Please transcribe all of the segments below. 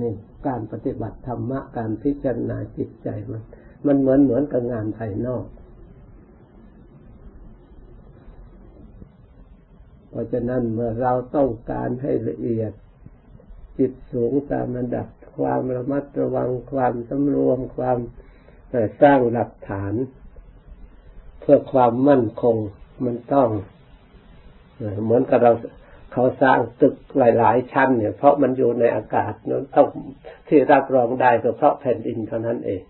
นี่การปฏิบัติธรรมะการพิจารณาจิตใจมันเหมือนกับงานภายนอกเพราะฉะนั้นเมื่อเราต้องการให้ละเอียดจิตสูงตามระดับความระมัดระวังความสำรวมความสร้างหลักฐานเพื่อความมั่นคงมันต้องเหมือนกับเราเขาสร้างตึกหลายๆชั้นเนี่ยเพราะมันอยู่ในอากาศนั้นต้องที่รับรองได้ก็เพราะแผ่นดินเท่านั้นเอง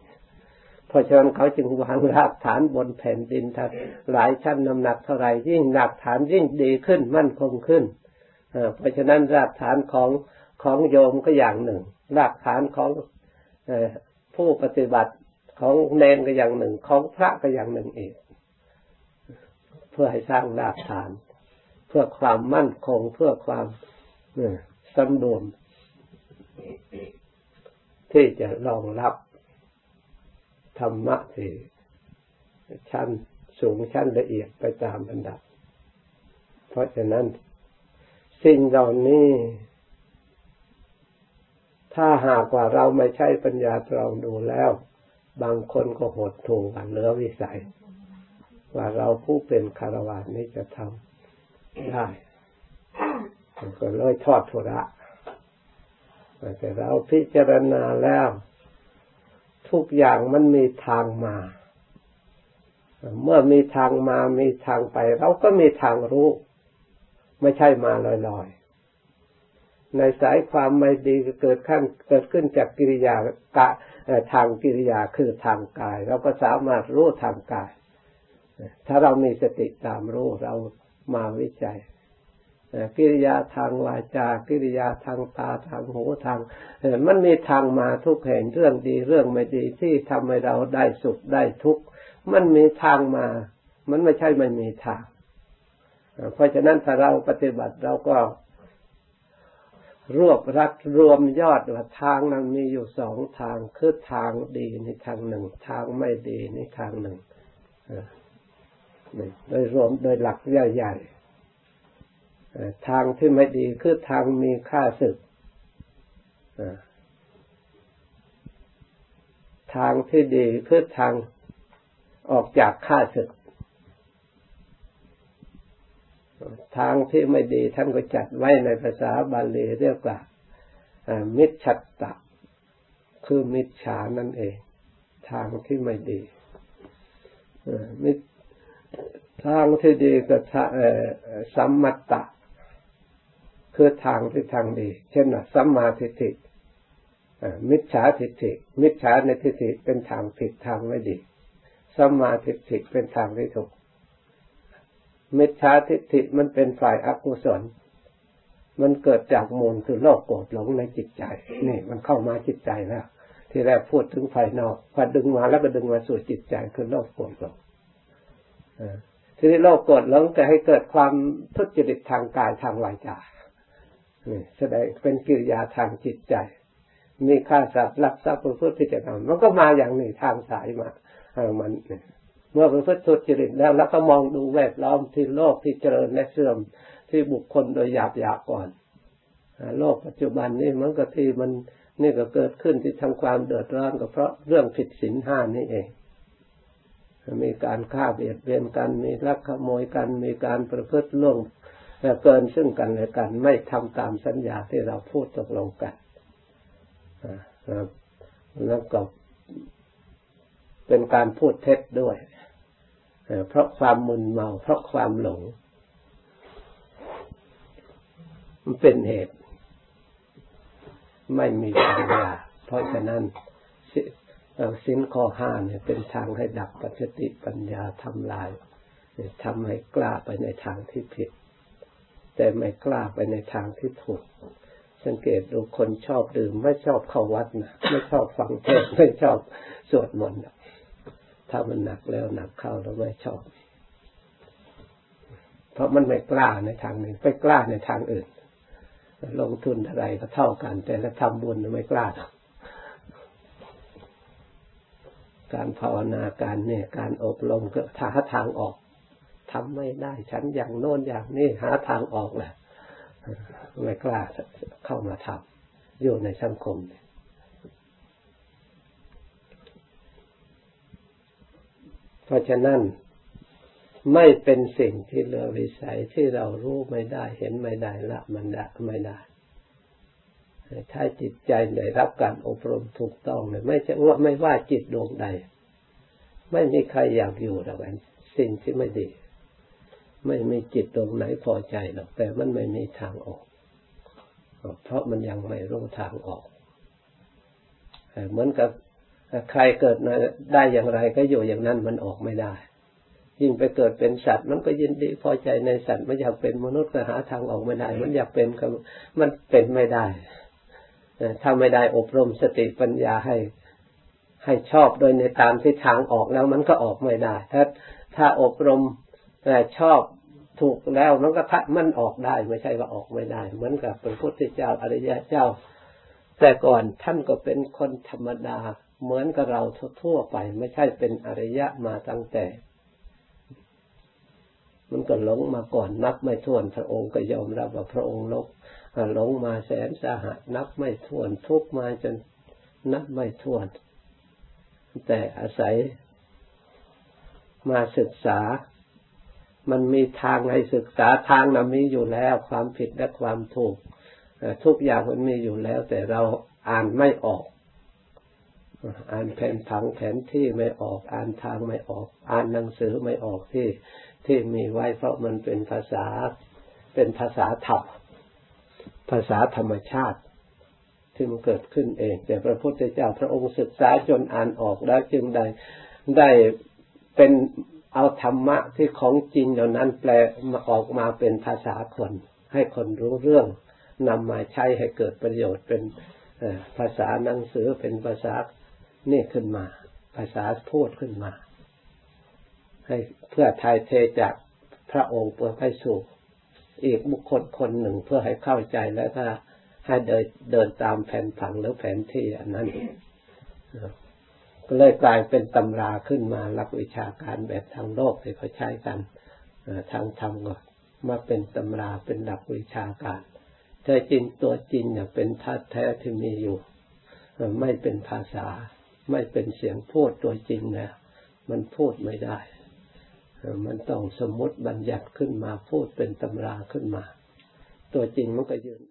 เพราะฉะนั้นเขาจึงวางรากฐานบนแผ่นดินทั้งหลายชั้นน้ำหนักเท่าไรยิ่งหนักฐานยิ่งดีขึ้นมั่นคงขึ้นเพราะฉะนั้นรากฐานของโยมก็อย่างหนึ่งรากฐานของผู้ปฏิบัติของเนนก็อย่างหนึ่งของพระก็อย่างหนึ่งอีกเพื่อให้สร้างรากฐานเพื่อความมั่นคงเพื่อความสมดุลที่จะรองรับธรรมะที่ชั้นสูงชั้นละเอียดไปตามระดับเพราะฉะนั้นสิ่งเหล่านี้ถ้าหากว่าเราไม่ใช่ปัญญาตรองดูแล้วบางคนก็หดหู่กันเหลือวิสัยว่าเราผู้เป็นคฤหัสถ์นี้จะทำได้ก็เลยทอดทุระแต่เราพิจารณาแล้วทุกอย่างมันมีทางมาเมื่อมีทางมามีทางไปเราก็มีทางรู้ไม่ใช่มาลอยๆในสายความไม่ดีเกิดขึ้นจากกิริยาทางกิริยาคือทางกายเราก็สามารถรู้ทางกายถ้าเรามีสติตามรู้เรามาวิจัยกิริยาทางวาจากิริยาทางตาทางหูทางมันมีทางมาทุกแห่งเรื่องดีเรื่องไม่ดีที่ทำให้เราได้สุขได้ทุกข์มันมีทางมามันไม่ใช่ไม่มีทางเพราะฉะนั้นถ้าเราปฏิบัติเราก็รวบรัดรวมยอดว่าทางนั้นมีอยู่สองทางคือทางดีในทางหนึ่งทางไม่ดีในทางหนึ่งโดยรวมโดยหลักใหญ่ทางที่ไม่ดีคือทางมีฆ่าศึกทางที่ดีคือทางออกจากฆ่าศึกทางที่ไม่ดีท่านก็จัดไว้ในภาษาบาลีเรียกว่ามิจฉาตะคือมิจฉานั่นเองทางที่ไม่ดีทางที่ดีก็สัมมัตตะคือทางที่ทางดีเช่นสัมมาทิฏฐิมิจฉาทิฏฐิมิจฉาในทิฏฐิเป็นทางผิดทางไม่ดีสัมมาทิฏฐิเป็นทางที่ถูกมิจฉาทิฏฐิมันเป็นฝ่ายอกุศลมันเกิดจากมูลคือโลภโกรธหลงในจิตใจนี่มันเข้ามาจิตใจแล้วที่แรกพูดถึงภายนอกพอดึงมาแล้วก็ดึงมาสู่จิตใจคือโลภโกรธหลงทีนี้โลภโกรธหลงจะให้เกิดความทุจริตทางกายทางวาจานี่แสดงเป็นกิริยาทางจิตใจมีฆ่าสัตว์ลักทรัพย์ประพฤติผิดธรรมมันก็มาอย่างนี้ทางสายมามันเมื่อประพฤติทุจริตแล้วเราก็มองดูแวดล้อมที่โลกที่เจริญและเสื่อมที่บุคคลโดยหยาบๆก่อนโลกปัจจุบันนี่มันก็ที่มันนี่ก็เกิดขึ้นที่ทำความเดือดร้อนก็เพราะเรื่องผิดศีลห้านี่เองมีการฆ่าเบียดเบียนกันมีลักขโมยกันมีการประพฤติล่วงเกินซึ่งกันและกันไม่ทำตามสัญญาที่เราพูดตกลงกันแล้วก็เป็นการพูดเท็จด้วยเพราะความมึนเมาเพราะความหลงมันเป็นเหตุไม่มีปัญญาเพราะฉะนั้นศีลข้อห้าเนี่ยเป็นทางให้ดับปัจจิติปัญญาทำลายทำให้กล้าไปในทางที่ผิดแต่ไม่กล้าไปในทางที่ถูกสังเกตดูคนชอบดื่มไม่ชอบเข้าวัดนะไม่ชอบฟังเทศน์ไม่ชอบสวดมนต์ถ้ามันหนักแล้วหนักเข้าแล้วไม่ชอบเพราะมันไม่กล้าในทางหนึ่งไปกล้าในทางอื่นลงทุนอะไรก็เท่ากันแต่ถ้าทำบุญไม่กล้าการภาวนาการเนี่ยการอบรมก็หาทางออกทำไม่ได้ฉันอย่างโน้นอย่างนี้หาทางออกแหละไม่กล้าเข้ามาท อยู่ในสังคมเพราะฉะนั้นไม่เป็นสิ่งที่เหลือวิสัยที่เรารู้ไม่ได้เห็นไม่ได้ละมันละไม่ได้ถ้าจิตใจได้รับการอบรมถูกต้องเลยไม่ว่าจิตดวงใดไม่มีใครอยากอยู่หรอกสิ่งที่ไม่ดีไม่มีจิตดวงไหนพอใจหรอกแต่มันไม่มีทางออกเพราะมันยังไม่รู้ทางออกเหมือนกับใครเกิดได้อย่างไรก็อยู่อย่างนั้นมันออกไม่ได้ยิ่งไปเกิดเป็นสัตว์มันก็ยินดีพอใจในสัตว์มันอยากเป็นมนุษย์ก็หาทางออกไม่ได้มันอยากเป็นก็มันเป็นไม่ได้ถ้าไม่ได้อบรมสติปัญญาให้ชอบโดยในตามที่ทางออกแล้วมันก็ออกไม่ได้ถ้าอบรมชอบถูกแล้วมันก็มันออกได้ไม่ใช่ว่าออกไม่ได้เหมือนกับพระพุทธเจ้าอริยเจ้าแต่ก่อนท่านก็เป็นคนธรรมดาเหมือนกับเราทั่วไปไม่ใช่เป็นอริยะมาตั้งแต่มันก็หลงมาก่อนนับไม่ถ้วนพระองค์ก็ยอมรับว่าพระองค์หลงมาแสนสาหัสนับไม่ถ้วนทุกข์มาจนนับไม่ถ้วนแต่อาศัยมาศึกษามันมีทางให้ศึกษาทางนั้นมีอยู่แล้วความผิดและความถูกทุกอย่างมันมีอยู่แล้วแต่เราอ่านไม่ออกอ่านแผนผังแผนที่ไม่ออกอ่านทางไม่ออกอ่านหนังสือไม่ออกที่มีไว้เพราะมันเป็นภาษาธรรมภาษาธรรมชาติที่มันเกิดขึ้นเองแต่พระพุทธเจ้าพระองค์ศึกษาจนอ่านออกแล้วจึงได้เป็นเอาธรรมะที่ของจริงเหล่านั้นแปลออกมาเป็นภาษาคนให้คนรู้เรื่องนำมาใช้ให้เกิดประโยชน์เป็นภาษาหนังสือเป็นภาษานี่ขึ้นมาภาษาพูดขึ้นมาให้เพื่อถ่ายเทจากพระองค์เพื่อให้สู่อีกบุคคลคนหนึ่งเพื่อให้เข้าใจและถ้าให้เดินตามแผนผังหรือแผนที่อันนั้นก็เลยกลายเป็นตำราขึ้นมาหลักวิชาการแบบทางโลกที่เขาใช้กันทางธรรมก็มาเป็นตำราเป็นหลักวิชาการแต่จริงตัวจริงเนี่ยเป็นธาตุแท้ที่มีอยู่ไม่เป็นภาษาไม่เป็นเสียงพูดตัวจริงนะมันพูดไม่ได้มันต้องสมมติบัญญัติขึ้นมาพูดเป็นตำราขึ้นมาตัวจริงมันก็ยืน